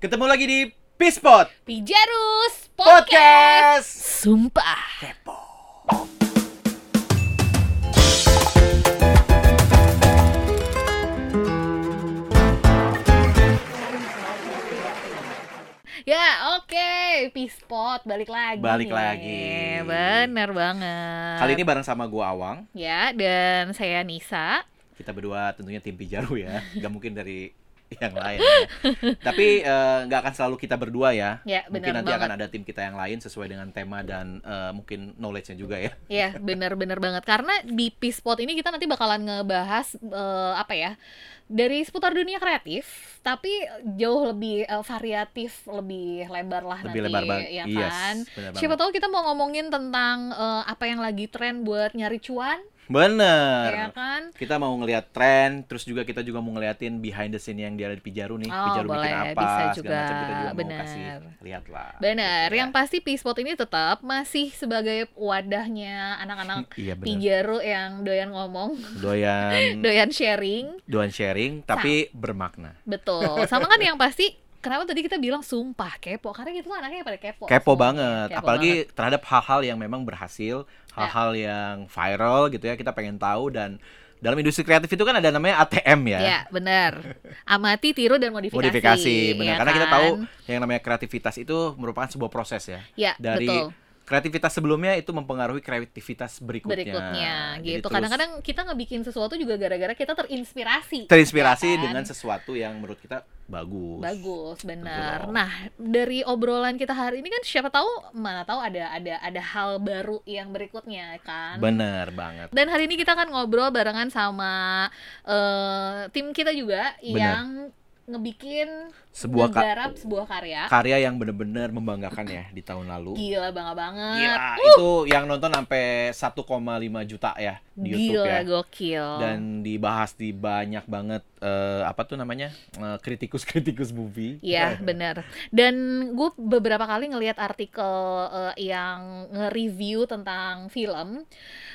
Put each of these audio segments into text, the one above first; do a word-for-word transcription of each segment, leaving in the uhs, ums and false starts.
Ketemu lagi di Peace Spot, Pijarus Podcast. Podcast. Sumpah kepo. Ya, oke, okay. Peace Spot balik lagi. Balik lagi. Bener banget. Kali ini bareng sama gua Awang. Ya, dan saya Nisa. Kita berdua tentunya tim Pijaru ya. Gak mungkin dari yang lain. Ya. Tapi nggak uh, akan selalu kita berdua ya. Ya, mungkin nanti banget. Akan ada tim kita yang lain sesuai dengan tema dan uh, mungkin knowledge-nya juga ya. Ya, bener-bener banget. Karena di Peace Spot ini kita nanti bakalan ngebahas uh, apa ya? Dari seputar dunia kreatif, tapi jauh lebih uh, variatif, lebih lebar lah lebih nanti, lebar banget. Ya kan? Yes, siapa tahu kita mau ngomongin tentang uh, apa yang lagi tren buat nyari cuan. Bener. Ya kan? Kita mau ngelihat tren, terus juga kita juga mau ngeliatin behind the scene yang dia ada di Pijaru nih. Oh, Pijaru boleh, bikin apa, bisa juga. Segala macam kita juga bener. Mau kasih lihat lah. Bener. Gitu, yang ya. Pasti Pispot ini tetap masih sebagai wadahnya anak-anak iya, Pijaru yang doyan ngomong, doyan, doyan sharing, doyan sharing, tapi sama. Bermakna. Betul. Sama kan yang pasti. Kenapa tadi kita bilang sumpah kepo? Karena gitu anaknya pada kepo. Kepo sumpah. Banget. Kepo apalagi banget. Terhadap hal-hal yang memang berhasil, hal-hal ya. Yang viral gitu ya, kita pengen tahu. Dan dalam industri kreatif itu kan ada namanya A T M ya. Iya, benar. Amati, tiru, dan modifikasi. Modifikasi, benar. Ya, karena kan? Kita tahu yang namanya kreativitas itu merupakan sebuah proses ya. Iya, betul. Kreativitas sebelumnya itu mempengaruhi kreativitas berikutnya. Berikutnya, gitu. Jadi kadang-kadang kita ngebikin sesuatu juga gara-gara kita terinspirasi. Terinspirasi kan? Dengan sesuatu yang menurut kita bagus. Bagus, benar. Nah, dari obrolan kita hari ini kan siapa tahu mana tahu ada ada ada hal baru yang berikutnya kan. Benar banget. Dan hari ini kita akan ngobrol barengan sama uh, tim kita juga bener. Yang ngebikin sebuah menggarap ka- sebuah karya karya yang benar-benar membanggakan ya di tahun lalu. Gila, bangga banget. Gila, uh. itu yang nonton sampai satu koma lima juta ya di Gila, YouTube ya. Gila, gokil. Dan dibahas di banyak banget uh, apa tuh namanya? Uh, kritikus-kritikus movie. Iya, benar. Dan gue beberapa kali ngelihat artikel uh, yang nge-review tentang film.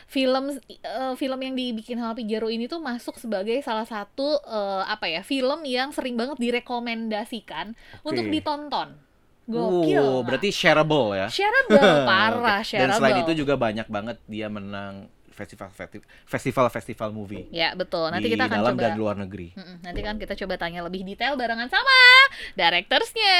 Film uh, film yang dibikin Hawapi Jaru ini tuh masuk sebagai salah satu uh, apa ya? Film yang sering banget direkomendasikan okay. untuk ditonton. Gokil. Wow, berarti shareable ya. Shareable parah, shareable. Dan selain itu juga banyak banget dia menang festival-festival movie. Ya, betul. Nanti kita akan coba di dalam dan luar negeri. Mm-mm, nanti kan kita coba tanya lebih detail barengan sama directors-nya.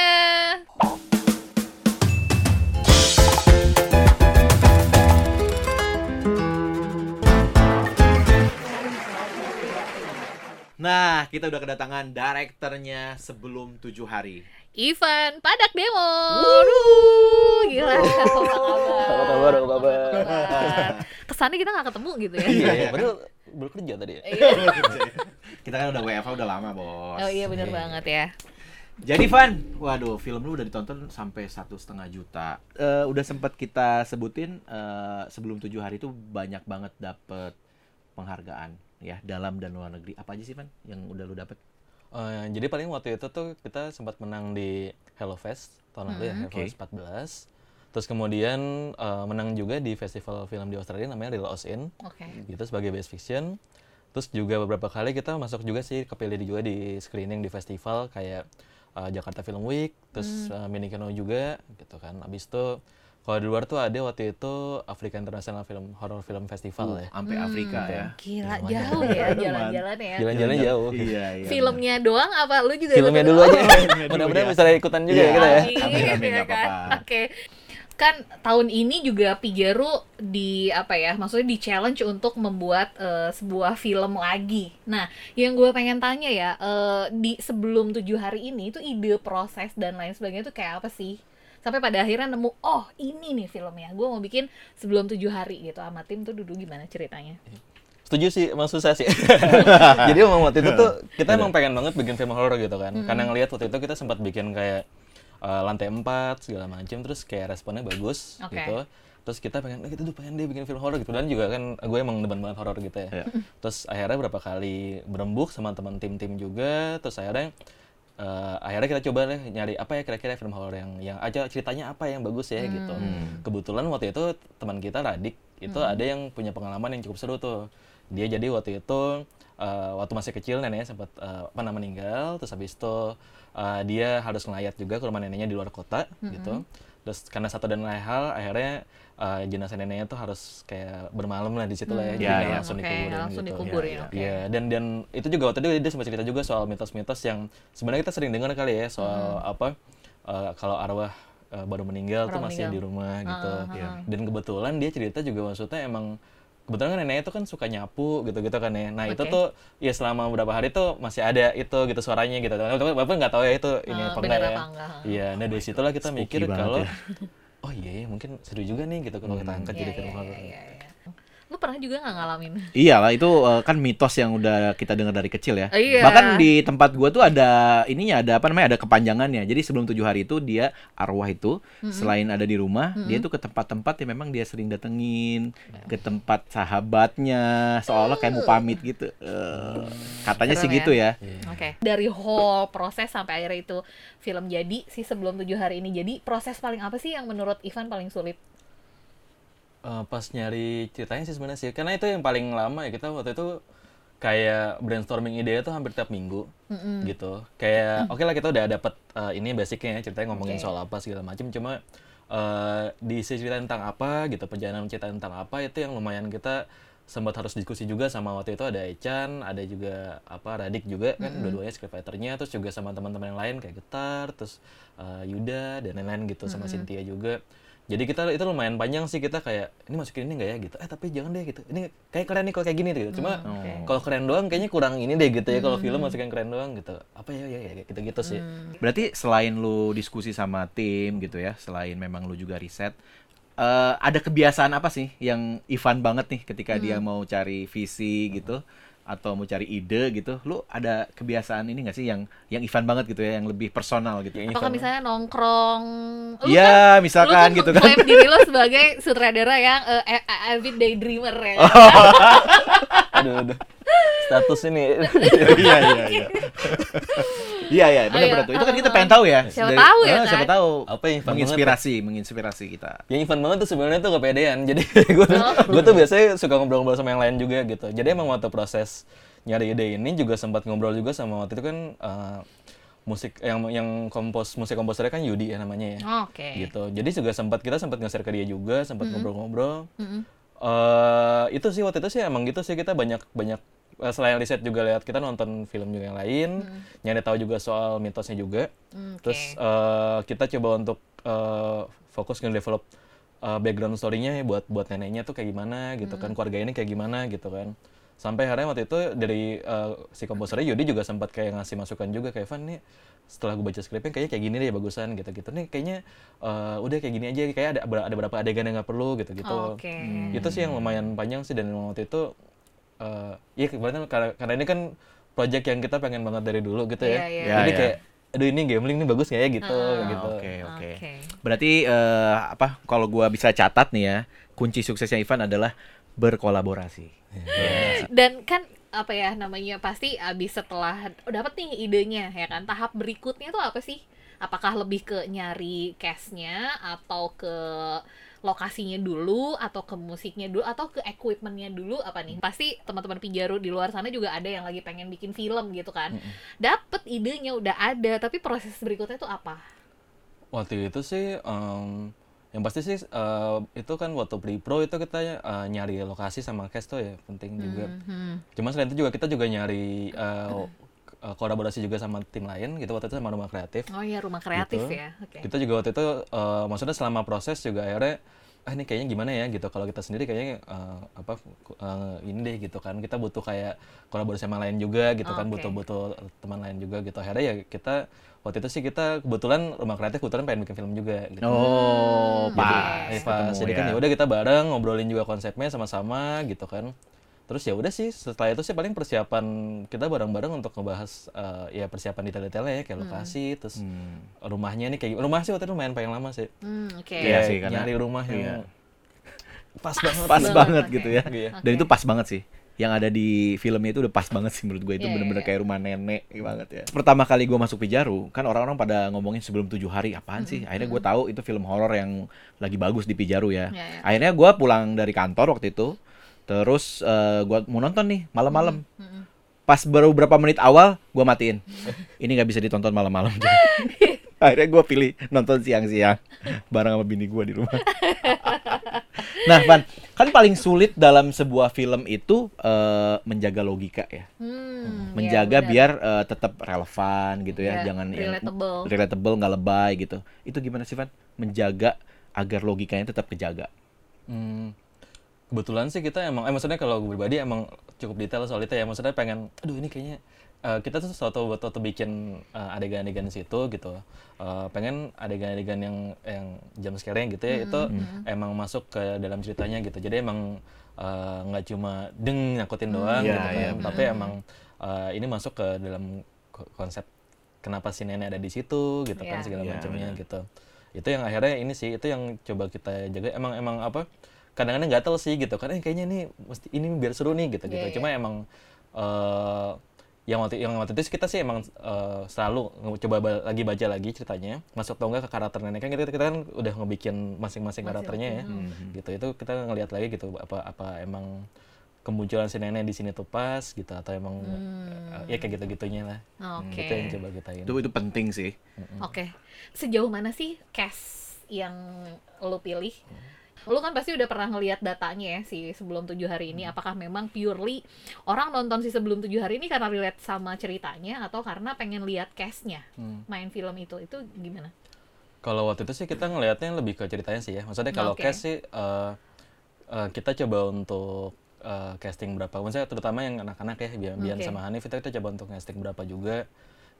Nah, kita udah kedatangan direkturnya sebelum tujuh hari. Ivan Padak Demo. Wuh, gila. Apa kabar? Apa kabar? Kesannya kita nggak ketemu gitu ya? Iya, padahal belum kerja tadi ya. Kita kan udah W F A udah lama, Bos. Oh iya, benar banget ya. Jadi Van, waduh, film lu udah ditonton sampai satu setengah juta. Uh, udah sempat kita sebutin uh, sebelum tujuh hari itu banyak banget dapet penghargaan. Ya, dalam dan luar negeri. Apa aja sih, Man, yang udah lu dapet? Uh, jadi paling waktu itu tuh kita sempat menang di HelloFest tahun lalu hmm, ya, HelloFest okay. empat belas. Terus kemudian uh, menang juga di festival film di Australia namanya Real Osin. Okay. Gitu sebagai Best Fiction. Terus juga beberapa kali kita masuk juga sih kepilih juga di screening di festival kayak uh, Jakarta Film Week, terus hmm. uh, MiniCino juga gitu kan. Abis itu kalau di luar tuh ada waktu itu Afrika International Film Horror Film Festival uh, ya. Sampai hmm, Afrika ya. Gila, jauh ya jalan-jalan ya. Jalan-jalan jauh. Iya, iya. Filmnya doang apa lu juga? Filmnya dulu aja. Mudah-mudahan bisa ikutan juga ya kita ya. Amin, amin, enggak apa-apa. Oke. Kan tahun ini juga Pijaru di apa ya? Maksudnya di challenge untuk membuat uh, sebuah film lagi. Nah, yang gue pengen tanya ya, uh, di sebelum tujuh hari ini itu ide proses dan lain sebagainya itu kayak apa sih? Sampai pada akhirnya nemu, oh ini nih filmnya, gue mau bikin sebelum tujuh hari gitu. Sama tim tuh duduk gimana ceritanya? Setuju sih, emang susah sih. Jadi emang waktu itu tuh kita emang pengen banget bikin film horor gitu kan. Hmm. Karena ngelihat waktu itu kita sempat bikin kayak uh, lantai empat segala macam, terus kayak responnya bagus okay. gitu. Terus kita pengen, nah, kita tuh pengen deh bikin film horor gitu. Dan juga kan gue emang demen banget horor gitu ya. Yeah. Terus akhirnya berapa kali berembuk sama teman tim-tim juga, terus akhirnya Uh, akhirnya kita coba deh nyari apa ya kira-kira film horor yang yang aja ceritanya apa yang bagus ya hmm. gitu. Kebetulan waktu itu teman kita Radik itu hmm. ada yang punya pengalaman yang cukup seru tuh. Dia jadi waktu itu uh, waktu masih kecil neneknya sempat uh, pernah meninggal, terus habis itu uh, dia harus ngelayat juga ke rumah neneknya di luar kota, mm-hmm. gitu. Terus karena satu dan lain hal, akhirnya uh, jenazah neneknya tuh harus kayak bermalam lah di situ hmm. lah, ya, jadi ya, langsung okay, dikuburin langsung gitu. Dikuburin, ya, ya. Okay. Ya, dan dan itu juga waktu itu dia sempat cerita juga soal mitos-mitos yang sebenarnya kita sering dengar kali ya soal hmm. apa uh, kalau arwah uh, baru meninggal baru tuh masih meninggal. di rumah gitu. Uh, uh, yeah. Dan kebetulan dia cerita juga maksudnya emang kebetulan kan neneknya itu kan suka nyapu gitu-gitu kan ya. Nah, okay. itu tuh ya selama beberapa hari tuh masih ada itu gitu suaranya gitu. Bapak nggak tahu ya itu ini uh, apa enggak ya. Iya, nah dari situlah kita Spooky mikir kalau ya. oh iya ya mungkin seru juga nih gitu kalau hmm. kita angkat yeah, jadi film horor. Yeah, yeah, yeah. Lu pernah juga nggak ngalamin? Iya lah, itu uh, kan mitos yang udah kita dengar dari kecil ya. Iya. Bahkan di tempat gua tuh ada ininya, ada apa namanya, ada kepanjangannya. Jadi sebelum tujuh hari itu dia arwah itu mm-hmm. selain ada di rumah, mm-hmm. dia tuh ke tempat-tempat yang memang dia sering datengin, mm-hmm. ke tempat sahabatnya, seolah kayak mau pamit gitu. Uh, katanya Terus sih ya? gitu ya. Yeah. Oke. Okay. Dari whole proses sampai akhirnya itu film jadi si sebelum tujuh hari ini jadi, proses paling apa sih yang menurut Ivan paling sulit? Uh, pas nyari ceritanya sih sebenarnya sih, karena itu yang paling lama ya, kita waktu itu kayak brainstorming ide itu hampir tiap minggu mm-hmm. gitu. Kayak oke okay lah kita udah dapet uh, ini basicnya ya, ceritanya ngomongin okay. soal apa segala macam, cuma uh, diisi cerita tentang apa gitu, perjalanan cerita tentang apa itu yang lumayan kita sempat harus diskusi juga sama waktu itu ada Echan, ada juga apa Radik juga kan, mm-hmm. dua-duanya scriptwriter-nya, terus juga sama teman-teman yang lain kayak Getar, terus uh, Yuda dan lain-lain gitu, sama mm-hmm. Cynthia juga. Jadi kita itu lumayan panjang sih, kita kayak ini masukin ini nggak ya gitu, eh tapi jangan deh gitu, ini kayak keren nih kalau kayak gini gitu, cuma mm, okay. kalau keren doang kayaknya kurang ini deh gitu ya, kalau mm. film masukin keren doang gitu, apa ya ya ya gitu gitu sih. Mm. Berarti selain lu diskusi sama tim gitu ya, selain memang lu juga riset, uh, ada kebiasaan apa sih yang Ivan banget nih ketika mm. dia mau cari visi mm. gitu, atau mau cari ide gitu, lu ada kebiasaan ini nggak sih yang yang Ivan banget gitu ya, yang lebih personal gitu? Atau kalau misalnya nongkrong, lu ya, kan, misalkan lu gitu kan, mengklaim diri lo sebagai sutradara yang uh, avid daydreamer ya. Oh. aduh, aduh, status ini. Iya iya iya. Iya iya, benar-benar tuh. Itu kan kita pengen tahu ya. Siapa dari, tahu ya? Nah, kan? Siapa tahu apa yang menginspirasi, tuh. menginspirasi kita. Yang Ivan banget tuh sebenarnya tuh kepedean. Jadi gue oh. tuh biasanya suka ngobrol-ngobrol sama yang lain juga gitu. Jadi emang waktu proses nyari ide ini juga sempat ngobrol juga sama waktu itu kan uh, musik yang yang kompos musik komposernya kan Yudi ya namanya ya. Oh, Oke. Okay. Gitu. Jadi juga sempat kita sempat nge-share ke dia juga, sempat mm-hmm. ngobrol-ngobrol. Mm-hmm. Uh, itu sih waktu itu sih emang gitu sih, kita banyak banyak selain riset juga lihat, kita nonton film juga yang lain, hmm. nyari tahu juga soal mitosnya juga. Okay. Terus uh, kita coba untuk uh, fokus nge-develop uh, background story-nya ya, buat buat neneknya tuh kayak gimana gitu hmm. kan, keluarga ini kayak gimana gitu kan. Sampai akhirnya waktu itu dari uh, si komposernya Yudi juga sempat kayak ngasih masukan juga kayak, Van nih setelah gue baca skripnya kayaknya kayak gini deh bagusan gitu-gitu nih, kayaknya uh, udah kayak gini aja, kayak ada ada berapa adegan yang nggak perlu gitu-gitu. Oh, okay. hmm. Itu sih yang lumayan panjang sih, dan waktu itu Uh, iya kebetulan karena, karena ini kan project yang kita pengen banget dari dulu gitu ya, yeah, yeah. Yeah, jadi yeah. kayak aduh ini gambling ini bagus nggak ya gitu. Oke uh, gitu. oke. Okay, okay. okay. Berarti uh, apa? Kalau gua bisa catat nih ya, kunci suksesnya Ivan adalah berkolaborasi. Yeah. Dan kan apa ya namanya, pasti abis setelah dapat nih idenya ya kan, tahap berikutnya tuh apa sih? Apakah lebih ke nyari cast-nya atau ke lokasinya dulu, atau ke musiknya dulu, atau ke equipment-nya dulu, apa nih? Pasti teman-teman Pijaru di luar sana juga ada yang lagi pengen bikin film gitu kan. Mm-hmm. Dapet idenya udah ada, tapi proses berikutnya tuh apa? Waktu itu sih, um, yang pasti sih uh, itu kan waktu pre-pro itu kita uh, nyari lokasi sama cast tuh ya, penting juga. Mm-hmm. Cuma selain itu juga kita juga nyari uh, mm. kolaborasi juga sama tim lain gitu, waktu itu sama Rumah Kreatif. Oh iya, Rumah Kreatif gitu. ya. Okay. Kita juga waktu itu uh, maksudnya selama proses juga akhirnya ah ini kayaknya gimana ya gitu, kalau kita sendiri kayaknya uh, apa uh, ini deh gitu kan, kita butuh kayak kolaborasi sama lain juga gitu oh, kan, okay. butuh-butuh teman lain juga gitu. Akhirnya ya kita waktu itu sih kita kebetulan Rumah Kreatif kebetulan pengen bikin film juga gitu. Oh, jadi, pas. Eh, pas. Ketemu, jadi kan ya udah kita bareng ngobrolin juga konsepnya sama-sama gitu kan. Terus ya udah sih, setelah itu sih paling persiapan kita bareng-bareng untuk ngebahas uh, ya persiapan detail-detailnya ya, kayak hmm. lokasi, terus hmm. rumahnya ini kayak rumah sih waktu itu lumayan paling lama sih. Hmm, oke. Okay. Iya sih, nyari rumah yang iya. pas, pas banget, pas banget okay. gitu ya. Okay. Dan itu pas banget sih. Yang ada di filmnya itu udah pas banget sih menurut gue, itu yeah, bener-bener yeah. kayak rumah nenek banget ya. Pertama kali gue masuk Pijaru, kan orang-orang pada ngomongin sebelum tujuh hari, apaan mm-hmm. sih? Akhirnya gue tahu itu film horor yang lagi bagus di Pijaru ya. Yeah, yeah. Akhirnya gue pulang dari kantor waktu itu, terus uh, gue mau nonton nih malam-malam. Mm-hmm. Pas baru berapa menit awal gue matiin. Ini nggak bisa ditonton malam-malam. Akhirnya gue pilih nonton siang-siang bareng sama bini gue di rumah. Nah, Van, kan paling sulit dalam sebuah film itu uh, menjaga logika ya, hmm, menjaga ya, biar uh, tetap relevan gitu ya, ya jangan relatable, ya, relatable nggak lebay gitu. Itu gimana sih, Van? Menjaga agar logikanya tetap kejaga. Hmm. Kebetulan sih kita emang, eh maksudnya kalau gue pribadi emang cukup detail soal itu ya, maksudnya pengen, aduh ini kayaknya uh, kita tuh suatu buat atau bikin uh, adegan-adegan situ gitu, uh, pengen adegan-adegan yang yang jump scare-nya gitu ya, mm-hmm. itu emang masuk ke dalam ceritanya gitu, jadi emang nggak uh, cuma deng nyakutin doang mm-hmm. gitu kan, yeah, yeah, tapi mm-hmm. emang uh, ini masuk ke dalam konsep kenapa si nenek ada di situ gitu yeah. kan segala yeah, macamnya yeah. gitu, itu yang akhirnya ini sih itu yang coba kita jaga, emang emang apa? Kadang-kadang gatel sih gitu, karena eh, kayaknya ini mesti ini biar seru nih gitu yeah, gitu. Cuma yeah. emang uh, yang waktu yang waktu itu kita sih emang uh, selalu coba ba- lagi baca lagi ceritanya, masuk atau enggak ke karakter nenek kan kita, kita kan udah ngebikin masing-masing karakternya ya, mm-hmm. gitu. Itu kita ngelihat lagi gitu apa apa emang kemunculan si nenek di sini tuh pas gitu atau emang hmm. ya kayak gitu-gitunya lah. Oke. Okay. Itu yang coba kita ini. Itu itu penting sih. Mm-hmm. Oke. Okay. Sejauh mana sih cast yang lo pilih? Mm. Lu kan pasti udah pernah ngelihat datanya ya si Sebelum Tujuh Hari ini, apakah memang purely orang nonton si Sebelum Tujuh Hari ini karena relate sama ceritanya atau karena pengen lihat cast-nya hmm. main film itu, itu gimana? Kalau waktu itu sih kita ngelihatnya lebih ke ceritanya sih ya, maksudnya kalau okay. cast sih uh, uh, kita coba untuk uh, casting berapa, maksudnya terutama yang anak-anak ya, Bian, Bian okay. sama Hanif, kita, kita coba untuk casting berapa juga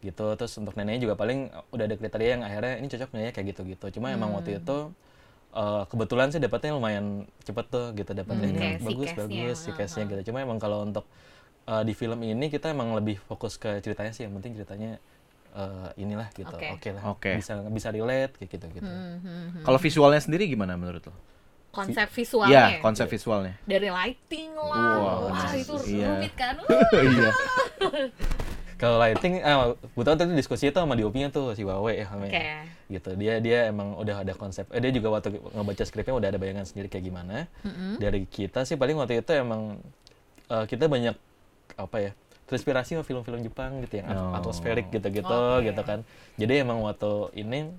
gitu, terus untuk neneknya juga paling udah ada kriteria yang akhirnya ini cocoknya ya kayak gitu-gitu, cuma hmm. emang waktu itu Uh, kebetulan sih dapatnya lumayan cepet tuh gitu, dapatnya hmm. okay, bagus si bagus si case-nya gitu. Cuma emang kalau untuk uh, di film ini kita emang lebih fokus ke ceritanya sih, yang penting ceritanya uh, inilah gitu, oke okay. okay lah, okay. bisa bisa relate kayak gitu gitu. Hmm, hmm, hmm. Kalau visualnya sendiri gimana menurut lo? Konsep visualnya. Iya, konsep visualnya. Dari lighting lah, wow, wah itu yeah. rumit kan. Iya. Kalau lighting, ah, gue tau tadi diskusi itu sama D O P-nya tuh si Bawei ya, okay. gitu. Dia dia emang udah ada konsep. Eh, dia juga waktu ngebaca skripnya udah ada bayangan sendiri kayak gimana. Mm-hmm. Dari kita sih paling waktu itu emang uh, kita banyak apa ya, terinspirasi sama film-film Jepang gitu yang oh. atmosferik gitu-gitu, okay. gitu kan. Jadi emang waktu ini,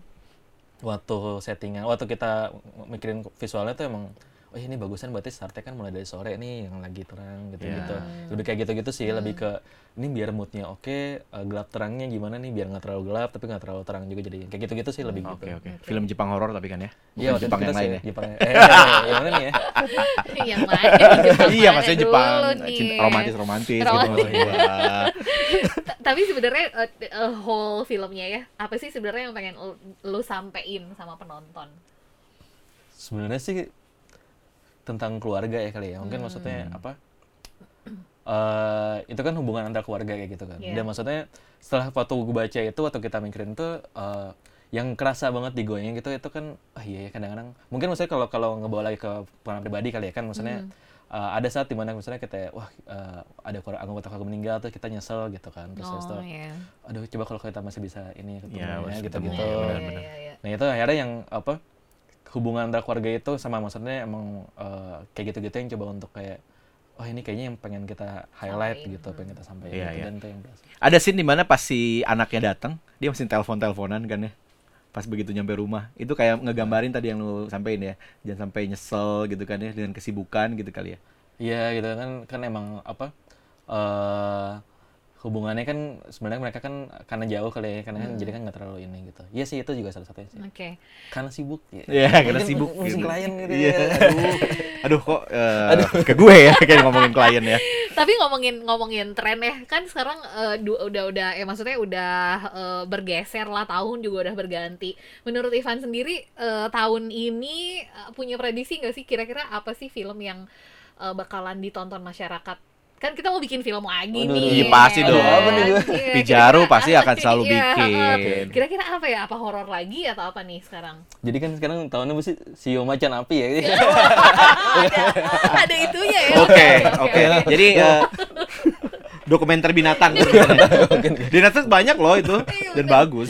waktu settingan, waktu kita mikirin visualnya tuh emang, oh ini bagusan berarti startnya kan mulai dari sore nih yang lagi terang gitu-gitu. Yeah. Lebih kayak gitu-gitu sih, hmm. lebih ke ini biar moodnya oke, okay, uh, gelap terangnya gimana nih biar nggak terlalu gelap tapi nggak terlalu terang juga, jadi kayak gitu-gitu sih lebih. Oke okay, oke. Okay. Okay. Film Jepang horor tapi kan ya? Iya Jepang yang lain ya. Jepang eh, eh, eh, yang mana ya? Yang lain. Iya maksudnya Jepang romantis romantis gitu. Tapi sebenarnya whole filmnya ya, apa sih sebenarnya yang pengen lu sampein sama penonton? Sebenarnya sih tentang keluarga ya kali ya, mungkin hmm. maksudnya apa, uh, itu kan hubungan antara keluarga kayak gitu kan, yeah. dan maksudnya setelah waktu gue baca itu, waktu kita mikirin tuh, uh, yang kerasa banget di gue-nya gitu, itu kan, ah oh, iya ya kadang-kadang, mungkin maksudnya kalau kalau ngebawa lagi ke pengalaman pribadi kali ya kan, maksudnya hmm. uh, ada saat dimana misalnya kita, wah uh, ada anggota keluarga meninggal, terus kita nyesel gitu kan, terus oh, setelah, yeah. aduh coba kalau kita masih bisa ini, yeah, ya, gitu-gitu, yeah, yeah, yeah, yeah. nah itu akhirnya yang apa, hubungan antara keluarga itu sama maksudnya emang uh, kayak gitu-gitu yang coba untuk kayak oh ini kayaknya yang pengen kita highlight Sampai. gitu, pengen kita sampaikan yeah, gitu, yeah. dan itu yang berhasil. Ada scene di mana pas si anaknya datang, dia masih telepon-teleponan kan ya. Pas begitu nyampe rumah, itu kayak ngegambarin tadi yang lu sampein ya. Jangan sampai nyesel gitu kan ya dengan kesibukan gitu kali ya. Iya yeah, gitu kan kan emang apa? Uh, hubungannya kan sebenarnya mereka kan karena jauh kali ya, karena hmm. kan jadi kan nggak terlalu ini gitu. Iya sih itu juga salah satunya sih. Oke. Okay. Karena sibuk. Iya yeah, karena sibuk. Ngurusin gitu. Klien gitu. Yeah. Ya. Aduh. Aduh kok uh, Aduh. ke gue ya kayak ngomongin klien ya. Tapi ngomongin ngomongin tren ya kan sekarang uh, du- udah udah ya maksudnya udah uh, bergeser lah, tahun juga udah berganti. Menurut Ivan sendiri uh, tahun ini uh, punya prediksi nggak sih kira-kira apa sih film yang uh, bakalan ditonton masyarakat? Kan kita mau bikin film lagi oh, nih. Iya pasti dong. Ya, Pijaru kira-kira pasti akan selalu iya, bikin. Kira-kira apa ya? Apa horor lagi atau apa nih sekarang? Jadi kan sekarang tahunnya mesti Sio Macan Api ya. ada, ada itunya ya. Oke, okay, oke. Okay, okay. okay. Jadi uh, dokumenter binatang. Binatang banyak loh itu dan bagus.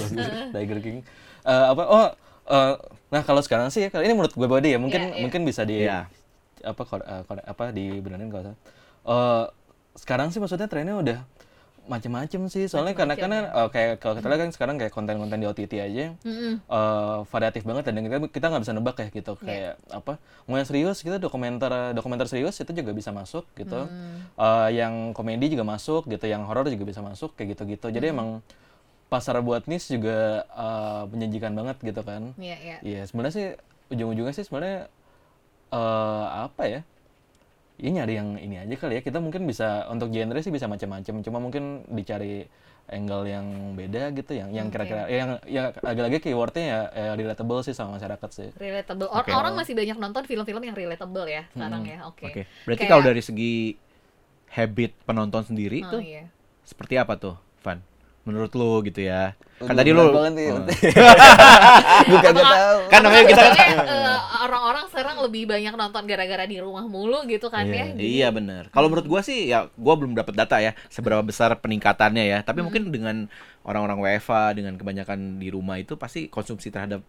Tiger King. Uh, apa? Oh, uh, nah kalau sekarang sih kalau ini menurut gue body ya, mungkin yeah, yeah. mungkin bisa di yeah. apa kor, uh, kor, apa dibenerin kalau salah. Uh, sekarang sih maksudnya trennya udah macam-macam sih soalnya macem-macem, karena karena ya. uh, kayak kalau kita lihat kan sekarang kayak konten-konten di O T T aja mm-hmm. uh, variatif banget dan kita kita nggak bisa nebak kayak gitu kayak yeah. apa mau yang serius kita dokumenter dokumenter serius itu juga bisa masuk gitu mm. uh, yang komedi juga masuk gitu yang horor juga bisa masuk kayak gitu-gitu jadi mm. emang pasar buat niche juga uh, menjanjikan banget gitu kan iya yeah, yeah. yeah, sebenarnya sih ujung-ujungnya sih sebenarnya uh, apa ya ya nyari yang ini aja kali ya, kita mungkin bisa, untuk genre sih bisa macam-macam, cuma mungkin dicari angle yang beda gitu, yang yang okay. kira-kira, yang yang agak-agak keywordnya ya, ya relatable sih sama masyarakat sih. Relatable, Or- okay. orang masih banyak nonton film-film yang relatable ya sekarang hmm. ya, oke. Okay. Okay. Berarti kayak... kalau dari segi habit penonton sendiri oh, tuh, iya. seperti apa tuh, Van? Menurut lo gitu ya, kan tadi lo bukan nggak tahu kan namanya kita kan uh, orang-orang sekarang lebih banyak nonton gara-gara di rumah mulu gitu kan yeah. ya gitu. Iya benar kalau menurut gue sih ya gue belum dapat data ya seberapa besar peningkatannya ya tapi hmm. mungkin dengan orang-orang W F A dengan kebanyakan di rumah itu pasti konsumsi terhadap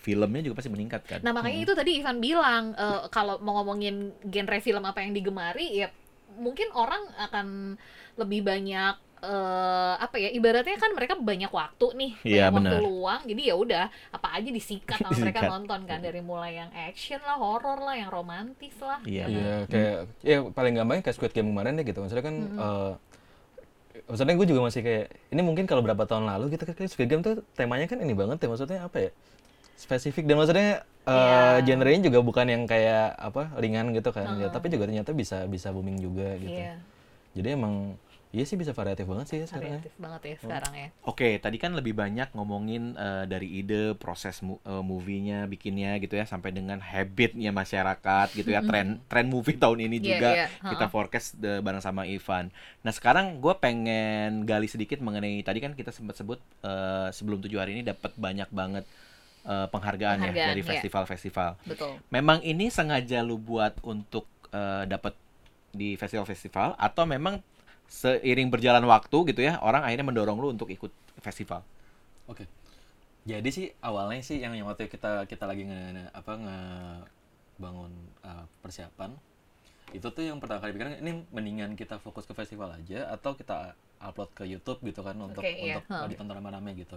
filmnya juga pasti meningkat kan nah makanya hmm. itu tadi Ivan bilang uh, kalau mau ngomongin genre film apa yang digemari ya mungkin orang akan lebih banyak Uh, apa ya ibaratnya kan mereka banyak waktu nih banyak ya, waktu luang jadi ya udah apa aja disikat sama mereka nonton kan dari mulai yang action lah horor lah yang romantis lah iya gitu. Ya, kayak hmm. ya paling gampangnya kayak Squid Game kemarin deh gitu maksudnya kan hmm. uh, maksudnya gue juga masih kayak ini mungkin kalau berapa tahun lalu gitu kan Squid Game tuh temanya kan ini banget ya maksudnya apa ya spesifik dan maksudnya uh, yeah. genre-nya juga bukan yang kayak apa ringan gitu kan hmm. ya, tapi juga ternyata bisa bisa booming juga gitu yeah. jadi emang iya sih bisa variatif banget sih ya sekarang. Variatif ya. banget ya sekarang ya. Oke, okay, tadi kan lebih banyak ngomongin uh, dari ide, proses mu- uh, movie-nya, bikinnya gitu ya, sampai dengan habitnya masyarakat gitu ya, tren tren movie tahun ini yeah, juga yeah. kita forecast uh, bareng sama Ivan. Nah sekarang gue pengen gali sedikit mengenai tadi kan kita sempat sebut uh, sebelum tujuh hari ini dapat banyak banget uh, penghargaan, penghargaan ya dari yeah. festival-festival. Betul. Memang ini sengaja lu buat untuk uh, dapat di festival-festival atau memang seiring berjalan waktu gitu ya, orang akhirnya mendorong lu untuk ikut festival. Oke. Jadi sih awalnya sih yang, yang waktu kita kita lagi nge, apa ngebangun uh, persiapan itu tuh yang pertama kali pikiran ini mendingan kita fokus ke festival aja atau kita upload ke YouTube gitu kan untuk okay, yeah. untuk huh. ditonton rame-rame gitu.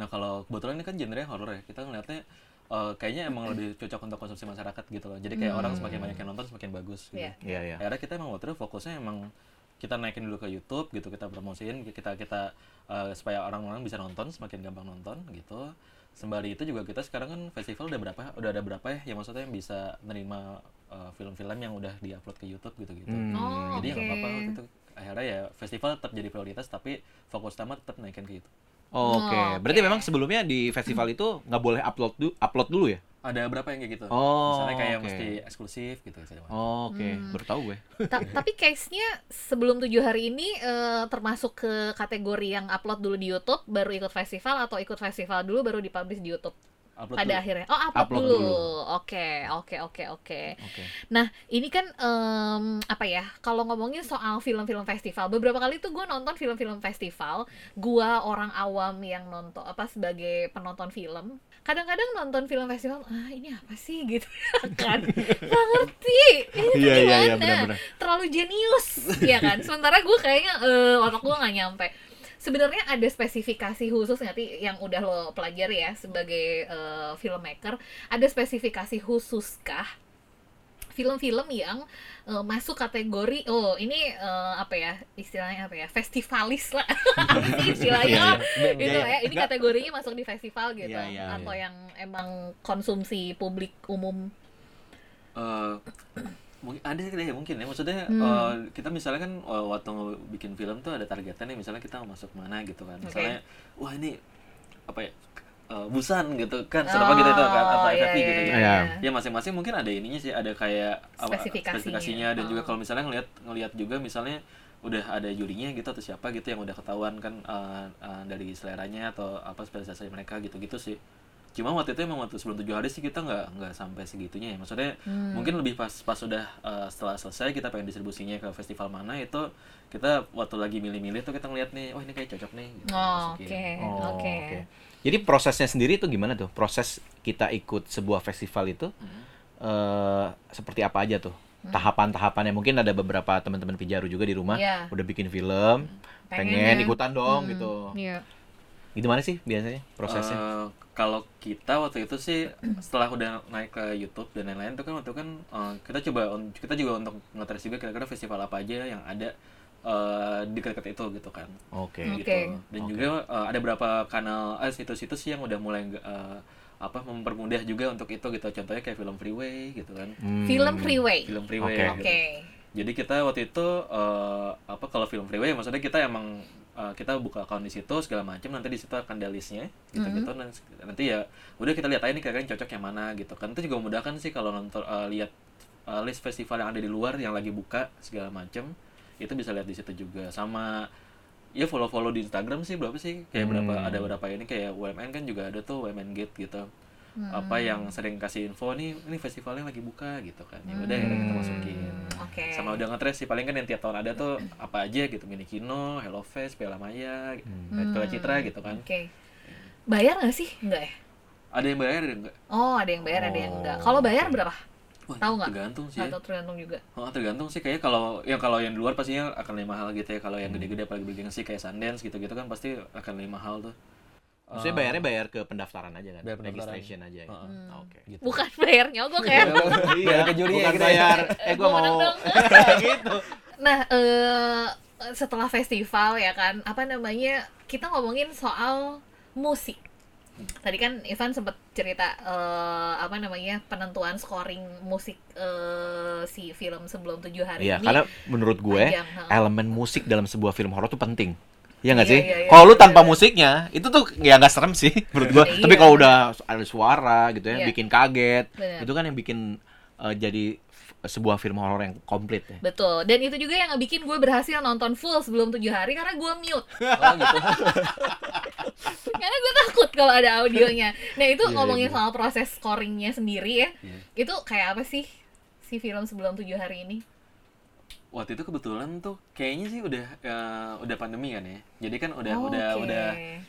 Nah kalau kebetulan ini kan genre horor ya, kita ngeliatnya Uh, kayaknya emang lebih cocok untuk konsumsi masyarakat gitu loh. Jadi kayak hmm. orang semakin banyak yang nonton semakin bagus. Gitu. Yeah. Yeah, yeah. Akhirnya kita emang waktu itu fokusnya emang kita naikin dulu ke YouTube gitu kita promosiin kita kita uh, supaya orang-orang bisa nonton semakin gampang nonton gitu sembari itu juga kita sekarang kan festival udah berapa udah ada berapa ya yang maksudnya yang bisa menerima uh, film-film yang udah diupload ke YouTube gitu-gitu hmm. oh, jadi nggak okay. apa-apa gitu akhirnya ya festival tetap jadi prioritas tapi fokus utama tetap naikin ke YouTube. Oh, Oke, okay. okay. Berarti memang sebelumnya di festival itu nggak boleh upload du- upload dulu ya? Ada berapa yang kayak gitu? Oh, misalnya kayak okay. mesti eksklusif gitu. Oh, Oke, okay. hmm. baru tahu gue. Tapi case-nya sebelum tujuh hari ini eh, termasuk ke kategori yang upload dulu di YouTube, baru ikut festival atau ikut festival dulu baru dipublish di YouTube? Upload pada dulu. Akhirnya, oh upload, upload dulu, oke, oke, oke, oke. Nah ini kan um, apa ya? Kalau ngomongin soal film-film festival, beberapa kali tuh gue nonton film-film festival, gue orang awam yang nonton apa sebagai penonton film. Kadang-kadang nonton film festival, ah ini apa sih gitu kan? Nggak ngerti, ini tuh yeah, gimana? Yeah, yeah, terlalu jenius, ya kan? Sementara gue kayaknya uh, otak gue nggak nyampe. Sebenarnya ada spesifikasi khusus nanti yang udah lo pelajari ya sebagai uh, filmmaker, ada spesifikasi khususkah film-film yang uh, masuk kategori oh ini uh, apa ya istilahnya apa ya festivalis lah istilahnya yeah, yeah. itu ya ini kategorinya masuk di festival gitu yeah, yeah, atau yeah. yang emang konsumsi publik umum. Uh. Mungkin ada deh mungkin ya maksudnya hmm. uh, kita misalnya kan uh, waktu bikin film tuh ada targetnya nih misalnya kita mau masuk mana gitu kan misalnya okay. wah ini apa ya uh, Busan gitu kan serba oh, gitu itu kan atau F H P yeah, gitu yeah, yeah. ya masing-masing mungkin ada ininya sih ada kayak apa, spesifikasinya. spesifikasinya dan oh. juga kalau misalnya ngelihat ngelihat juga misalnya udah ada jurinya gitu atau siapa gitu yang udah ketahuan kan uh, uh, dari seleranya atau apa spesifikasi mereka gitu-gitu sih. Cuma waktu itu emang waktu sebelum tujuh hari sih kita nggak nggak sampai segitunya ya. Maksudnya hmm. mungkin lebih pas pas sudah uh, setelah selesai kita pengen distribusinya ke festival mana itu kita waktu lagi milih-milih tuh kita ngeliat nih, oh ini kayak cocok nih. Gitu, oh oke okay. oh, oke. Okay. Okay. Jadi prosesnya sendiri itu gimana tuh? Proses kita ikut sebuah festival itu hmm. uh, seperti apa aja tuh? tahapan-tahapannya. Mungkin ada beberapa teman-teman Pijaru juga di rumah yeah. udah bikin film, pengen, pengen ikutan dong hmm. gitu. Iya. Gimana sih biasanya prosesnya? Uh, kalau kita waktu itu sih setelah udah naik ke YouTube dan lain-lain itu kan waktu itu kan uh, kita coba kita juga untuk ngetrace juga kira-kira festival apa aja yang ada uh, di dekat-dekat itu gitu kan. Oke. Okay. Gitu. Okay. Dan okay. juga uh, ada beberapa kanal eh, situs-situs yang udah mulai uh, apa mempermudah juga untuk itu gitu. Contohnya kayak FilmFreeway gitu kan. Hmm. FilmFreeway. FilmFreeway. Oke. Okay. Gitu. Okay. Jadi kita waktu itu uh, apa kalau FilmFreeway maksudnya kita emang Uh, kita buka account di situ segala macam, nanti di situ akan ada listnya gitu-gitu mm-hmm. nanti ya udah kita lihat aja nih kira-kira cocok yang mana gitu kan. Itu juga memudahkan sih kalau nonton uh, lihat uh, list festival yang ada di luar yang lagi buka segala macam, itu bisa lihat di situ juga. Sama ya follow-follow di Instagram sih berapa sih kayak hmm. berapa ada berapa ini kayak U M N kan juga ada tuh U M N Gate gitu. Hmm. Apa yang sering kasih info nih, ini festivalnya lagi buka gitu kan. Ya udah hmm. kita masukin. Okay. Sama udah ngetres sih paling kan yang tiap tahun ada tuh apa aja gitu, MiniCino, HelloFest, Pela Maya, hmm. Pela Cita gitu kan. Oke. Okay. Bayar enggak sih? Enggak ya? Ada yang bayar ada enggak? Oh, ada yang bayar, oh. ada yang enggak. Kalau bayar berapa? Wah, tahu nggak? Tergantung sih. Atau tergantung juga. Oh, tergantung sih kayaknya kalau yang kalau yang di luar pastinya akan lebih mahal gitu ya. Kalau yang gede-gede apalagi bikin sih kayak Sundance gitu-gitu kan pasti akan lebih mahal tuh. Maksudnya bayarnya bayar ke pendaftaran aja kan? Bayar registration aja ya? Hmm. Oh, okay. Gitu. Bukan bayar nyogok kayak iya, ke juri ya? Bukan bayar, eh gue mau gitu. Nah, uh, setelah festival ya kan, apa namanya, kita ngomongin soal musik. Tadi kan Ivan sempat cerita uh, apa namanya penentuan scoring musik uh, si film Sebelum Tujuh Hari iya, ini. Karena menurut gue, panjang, elemen musik dalam sebuah film horor itu penting. Iya nggak iya, sih? Iya, iya, kalau iya, lu tanpa iya. musiknya, itu tuh ya nggak serem sih menurut gua. Iya. Tapi kalau udah ada suara gitu ya, iya. bikin kaget, bener. Itu kan yang bikin uh, jadi f- sebuah film horor yang komplit. Ya. Betul. Dan itu juga yang bikin gue berhasil nonton full Sebelum Tujuh Hari karena gue mute. Oh gitu. Karena gue takut kalau ada audionya. Nah itu yeah, ngomongin yeah. soal proses scoringnya sendiri ya. Yeah. Itu kayak apa sih si film Sebelum Tujuh Hari ini? Waktu itu kebetulan tuh kayaknya sih udah uh, udah pandemi kan ya. Jadi kan udah oh, udah okay. udah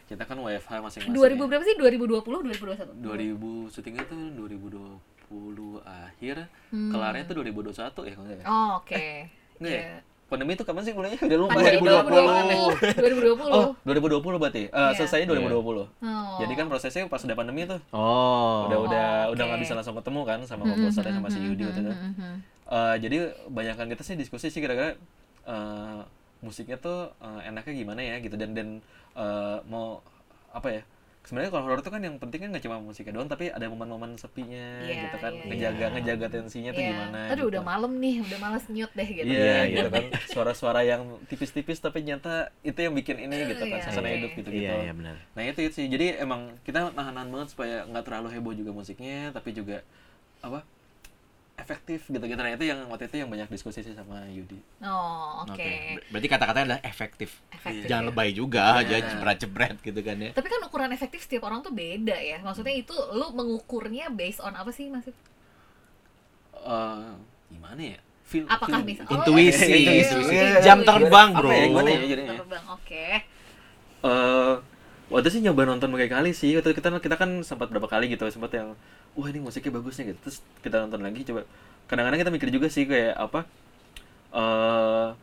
kita kan W F H masing-masing. dua ribu ya. Berapa sih? dua ribu dua puluh, dua ribu dua puluh satu. dua ribu syutingnya tuh dua ribu dua puluh akhir, hmm. kelarnya tuh dua ribu dua puluh satu ya kalau enggak salah. Oh, oke. Okay. Eh, yeah. ya? Pandemi itu kapan sih mulainya? Udah lupa dua ribu dua puluh. dua ribu dua puluh. Oh, dua ribu dua puluh berarti. Eh, uh, yeah. selesainya dua ribu dua puluh. Yeah. Oh. Jadi kan prosesnya pas udah pandemi tuh. Oh. Udah udah oh, okay. udah enggak bisa langsung ketemu kan sama komposernya mm-hmm, sama si Yudi waktu itu. Uh, jadi banyakkan kita sih diskusi sih kira-kira uh, musiknya tuh uh, enaknya gimana ya gitu dan dan uh, mau apa ya sebenarnya kalau horor tuh kan yang penting kan nggak cuma musiknya doang tapi ada momen-momen sepinya yeah, gitu kan yeah, ngejaga yeah. ngejaga tensinya yeah. tuh gimana? Aduh gitu. Udah malam nih udah malas nyut deh gitu. Iya yeah, gitu kan suara-suara yang tipis-tipis tapi nyata itu yang bikin ini gitu kan yeah, suasana yeah. hidup gitu gitu. Yeah, yeah, benar. Nah itu itu sih jadi emang kita nahan-nahan banget supaya nggak terlalu heboh juga musiknya tapi juga apa? Efektif gitu-gitu. Nah itu yang waktu itu yang banyak diskusi sih sama Yudi. Oh oke okay. okay. Berarti kata-katanya adalah efektif, efektif. Jangan lebay juga yeah. Jangan jebret-jebret gitu kan ya. Tapi kan ukuran efektif setiap orang tuh beda ya. Maksudnya itu lu mengukurnya based on apa sih Mas? Uh, gimana ya? Feel, Apakah feel, misalnya? Oh, intuisi, ya, intuisi. Yeah. Jam terbang bro ya, gimana ya, jam terbang, oke okay. uh, Waktu sih nyoba nonton berkali-kali sih. Waktu kita kita kan sempat berapa kali gitu. Sempat yang wah ini musiknya bagusnya gitu. Terus kita nonton lagi coba. Kadang-kadang kita mikir juga sih kayak apa uh,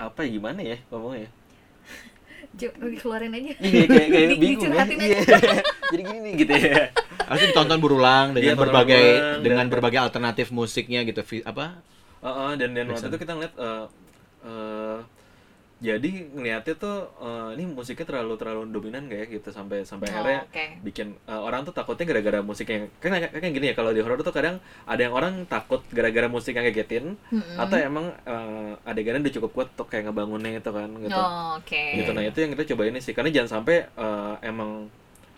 apa ya gimana ya ngomongnya ya. Dikeluarin aja. Iya kayak kayak bingung ya. Iya. Jadi gini nih gitu ya. Harus ditonton berulang dengan ya, berbagai berulang, dengan dan, berbagai alternatif musiknya gitu apa? Uh, uh, dan dan waktu itu kita ngeliat uh, uh, jadi ngelihatnya tuh uh, ini musiknya terlalu terlalu dominan gak ya gitu sampai sampai oh, akhirnya okay. bikin uh, orang tuh takutnya gara-gara musik yang kan kayak gini ya kalau di horor tuh kadang ada yang orang takut gara-gara musik yang kagetin mm-hmm. atau emang uh, adegannya udah cukup kuat tuh kayak ngebangunnya gitu kan gitu. Oh, okay. Gitu nah itu yang kita coba ini sih karena jangan sampai uh, emang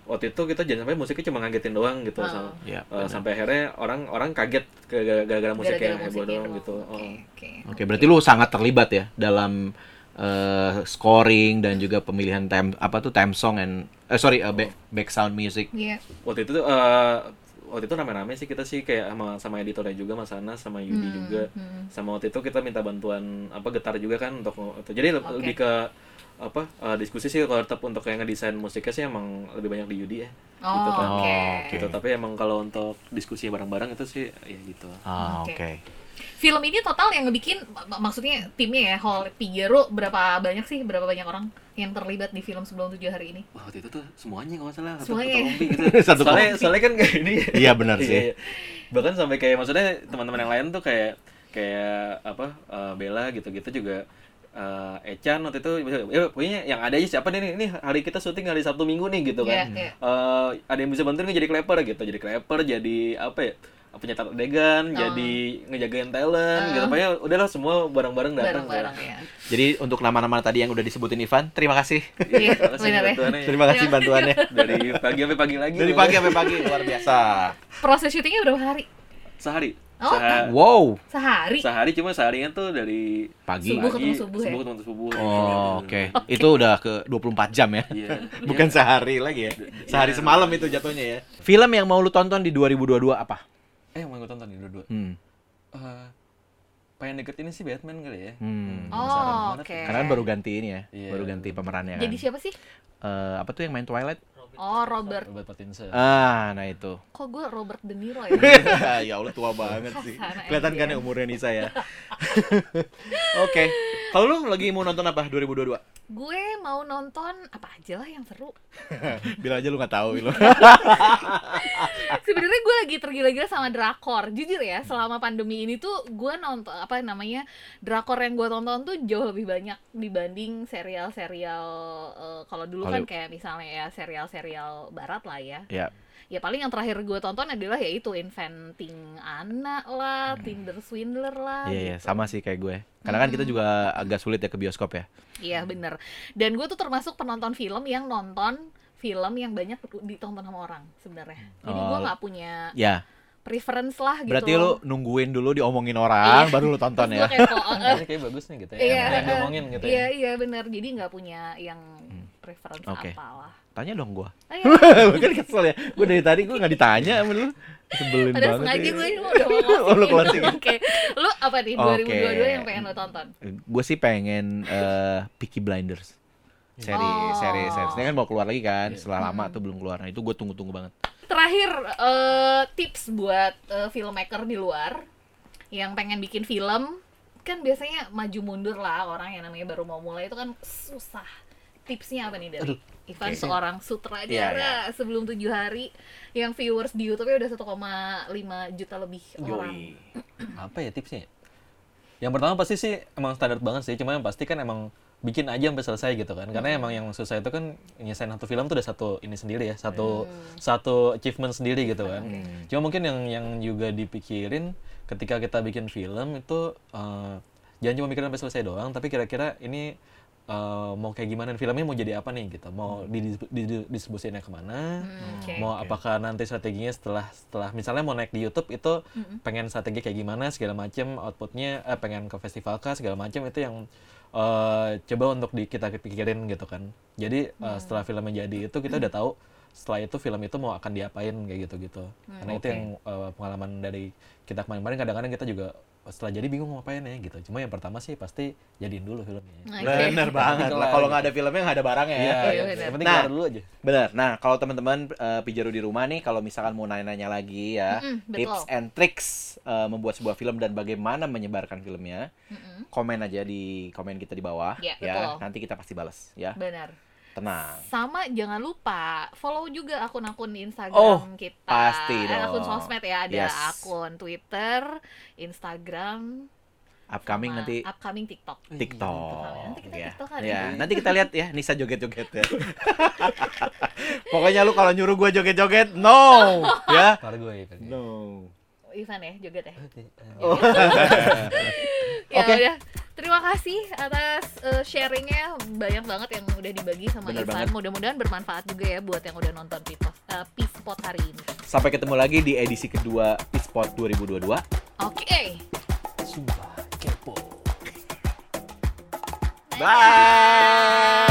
waktu itu kita jangan sampai musiknya cuma ngagetin doang gitu oh. sama, yeah, uh, sampai akhirnya orang-orang kaget gara-gara musiknya heboh doang gitu. Oke okay, oh. okay, okay. okay, berarti lu sangat terlibat ya dalam Uh, scoring dan juga pemilihan tem apa tuh theme song and uh, sorry uh, back, back sound music. Yeah. Waktu itu tuh uh, waktu itu rame-rame sih kita sih kayak sama sama editornya juga Mas Anas sama Yudi hmm, juga hmm. sama waktu itu kita minta bantuan apa Getar juga kan untuk, untuk jadi okay. lebih ke apa uh, diskusi sih kalau tetap untuk kayak ngedesain musiknya sih emang lebih banyak di Yudi ya. Oh, gitu kan. Okay. Gitu tapi emang kalau untuk diskusi bareng-bareng itu sih ya gitu. Ah, oke. Okay. Okay. Film ini total yang ngebikin, mak- maksudnya timnya ya, Hall Pijaru, berapa banyak sih, berapa banyak orang yang terlibat di film Sebelum Tujuh Hari ini? Wah, waktu itu tuh semuanya kalau nggak salah, satu kompi gitu. Satu soalnya, kompi. Soalnya kan kayak ini. Iya benar sih. Bahkan sampai kayak, maksudnya teman-teman yang lain tuh kayak, kayak apa, uh, Bella gitu-gitu juga. Uh, Echan waktu itu, ya pokoknya yang ada aja siapa nih, ini hari kita syuting hari Sabtu Minggu nih gitu kan. Yeah, yeah. Uh, ada yang bisa bantuin jadi kleper gitu, jadi kleper, jadi apa ya, penyetar adegan, oh. jadi ngejagain talent, uh. gitu. Pokoknya udahlah semua bareng-bareng datang. Bareng-bareng, ya. Jadi untuk nama-nama tadi yang udah disebutin Ivan, terima kasih. Yeah, terima kasih bantuannya. Terima kasih bantuannya. Dari pagi sampai pagi lagi. Dari pagi sampai pagi, luar biasa. Proses syutingnya berapa hari? Sehari. Oh, Seha- wow. Sehari. Sehari cuma seharinya tuh dari pagi subuh ketemu subuh. Subuh ketemu subuh. Ya? Oh, oke. Okay. Okay. Itu udah ke dua puluh empat jam ya. Yeah. Bukan yeah. sehari lagi ya. Sehari yeah. semalam itu jatuhnya ya. Film yang mau lu tonton di dua ribu dua puluh dua apa? Eh, yang mau gue tonton di dua ribu dua puluh dua. Hmm. Uh, pengen deket ini sih Batman kali ya. Hmm. Oh, oke. Okay. Karena baru ganti ini ya. Yeah. Baru ganti pemerannya kan. Jadi siapa sih? Uh, apa tuh yang main Twilight? Oh, Robert. Robert Pattinson. Ah, nah itu. Kok gue Robert De Niro ya? Ya Allah, tua banget sih. Kelihatan kan ya umurnya Nisa ya. Oke. Okay. Kalau lu lagi mau nonton apa dua ribu dua puluh dua? Gue mau nonton apa aja lah yang seru. Bilang aja lu nggak tahu lo. Sebenarnya gue lagi tergila-gila sama drakor. Jujur ya, selama pandemi ini tuh gue nonton apa namanya drakor yang gue tonton tuh jauh lebih banyak dibanding serial-serial. Uh, Kalau dulu Hollywood kan kayak misalnya ya serial-serial serial barat lah ya. Yeah. Ya paling yang terakhir gue tonton adalah ya itu Inventing Anna lah, hmm. Tinder Swindler lah. Iya, yeah, gitu. Yeah, sama sih kayak gue. Karena hmm. kan kita juga agak sulit ya ke bioskop ya. Iya, yeah, benar. Dan gue tuh termasuk penonton film yang nonton film yang banyak ditonton sama orang sebenarnya. Jadi oh, gue nggak punya yeah. preference lah gitu. Berarti lu nungguin dulu diomongin orang, yeah. baru lu tonton ya. Kayak kok kayak bagus nih gitu ya. Yeah, yang diomongin gitu yeah, ya. Iya, yeah, iya benar. Jadi nggak punya yang preference okay. apalah. Tanya dong gue. Oh, iya. Gue kan kesel ya. Gue dari tadi gue gak ditanya sama lu. Sebelin banget. Udah sengaja gue ini mau closing. Oke. Lu apa nih dua ribu dua puluh dua yang pengen lu tonton? Gue sih pengen uh, Peaky Blinders. Seri, oh. seri, seri. Ini kan mau keluar lagi kan. Setelah lama hmm. tuh belum keluar. Nah itu gue tunggu-tunggu banget. Terakhir, uh, tips buat uh, filmmaker di luar yang pengen bikin film. Kan biasanya maju mundur lah orang yang namanya baru mau mulai itu kan susah. Tipsnya apa nih dari Ivan, okay. seorang sutradara yeah, yeah. Sebelum Tujuh Hari yang viewers di YouTube-nya udah satu koma lima juta lebih orang. Apa ya tipsnya? Yang pertama pasti sih emang standar banget sih, cuma yang pasti kan emang bikin aja sampai selesai gitu kan. Karena emang yang susah itu kan nyesain satu film tuh udah satu ini sendiri ya, satu hmm. satu achievement sendiri gitu kan. Hmm. Cuma mungkin yang yang juga dipikirin ketika kita bikin film itu uh, jangan cuma mikirin sampai selesai doang, tapi kira-kira ini Uh, mau kayak gimana filmnya, mau jadi apa nih gitu, mau di distribusinya kemana, hmm, okay. mau apakah nanti strateginya setelah setelah misalnya mau naik di YouTube itu hmm. pengen strategi kayak gimana segala macam outputnya, eh, pengen ke festival kah segala macam itu yang uh, coba untuk di, kita pikirin gitu kan. Jadi uh, setelah filmnya jadi itu kita udah tahu setelah itu film itu mau akan diapain kayak gitu gitu. Hmm, Karena okay. itu yang uh, pengalaman dari kita kemarin-kemarin kadang-kadang kita juga setelah jadi bingung mau ngapain ya gitu. Cuma yang pertama sih pasti jadiin dulu filmnya. Okay. Bener banget lah. Kalau nggak ada filmnya nggak ada barangnya ya. Iya, iya, yang penting keluar dulu aja. Bener. Nah kalau teman-teman uh, Pijaru di rumah nih, kalau misalkan mau nanya-nanya lagi ya, mm-hmm, tips and tricks uh, membuat sebuah film dan bagaimana menyebarkan filmnya, mm-hmm. komen aja di komen kita di bawah yeah, ya. Betul. Nanti kita pasti balas ya. Benar. Tenang. Sama jangan lupa follow juga akun-akun Instagram oh, kita. Pasti dong. Akun sosmed ya, ada yes. akun Twitter, Instagram, upcoming nanti upcoming TikTok. TikTok. Nanti kita yeah. TikTok kan. Yeah. Ya. Nanti kita lihat ya Nisa joget-joget ya. Pokoknya lu kalau nyuruh gue joget-joget, no. Ya. Ntar gue ya. No. Ivan ya joget ya. Oh. Ya okay. udah. Terima kasih atas uh, sharingnya, banyak banget yang udah dibagi sama Bener Ivan. Banget. Mudah-mudahan bermanfaat juga ya buat yang udah nonton Peace Spot hari ini. Sampai ketemu lagi di edisi kedua Peace Spot dua ribu dua puluh dua. Oke. Okay. Sumpah kepo. Bye.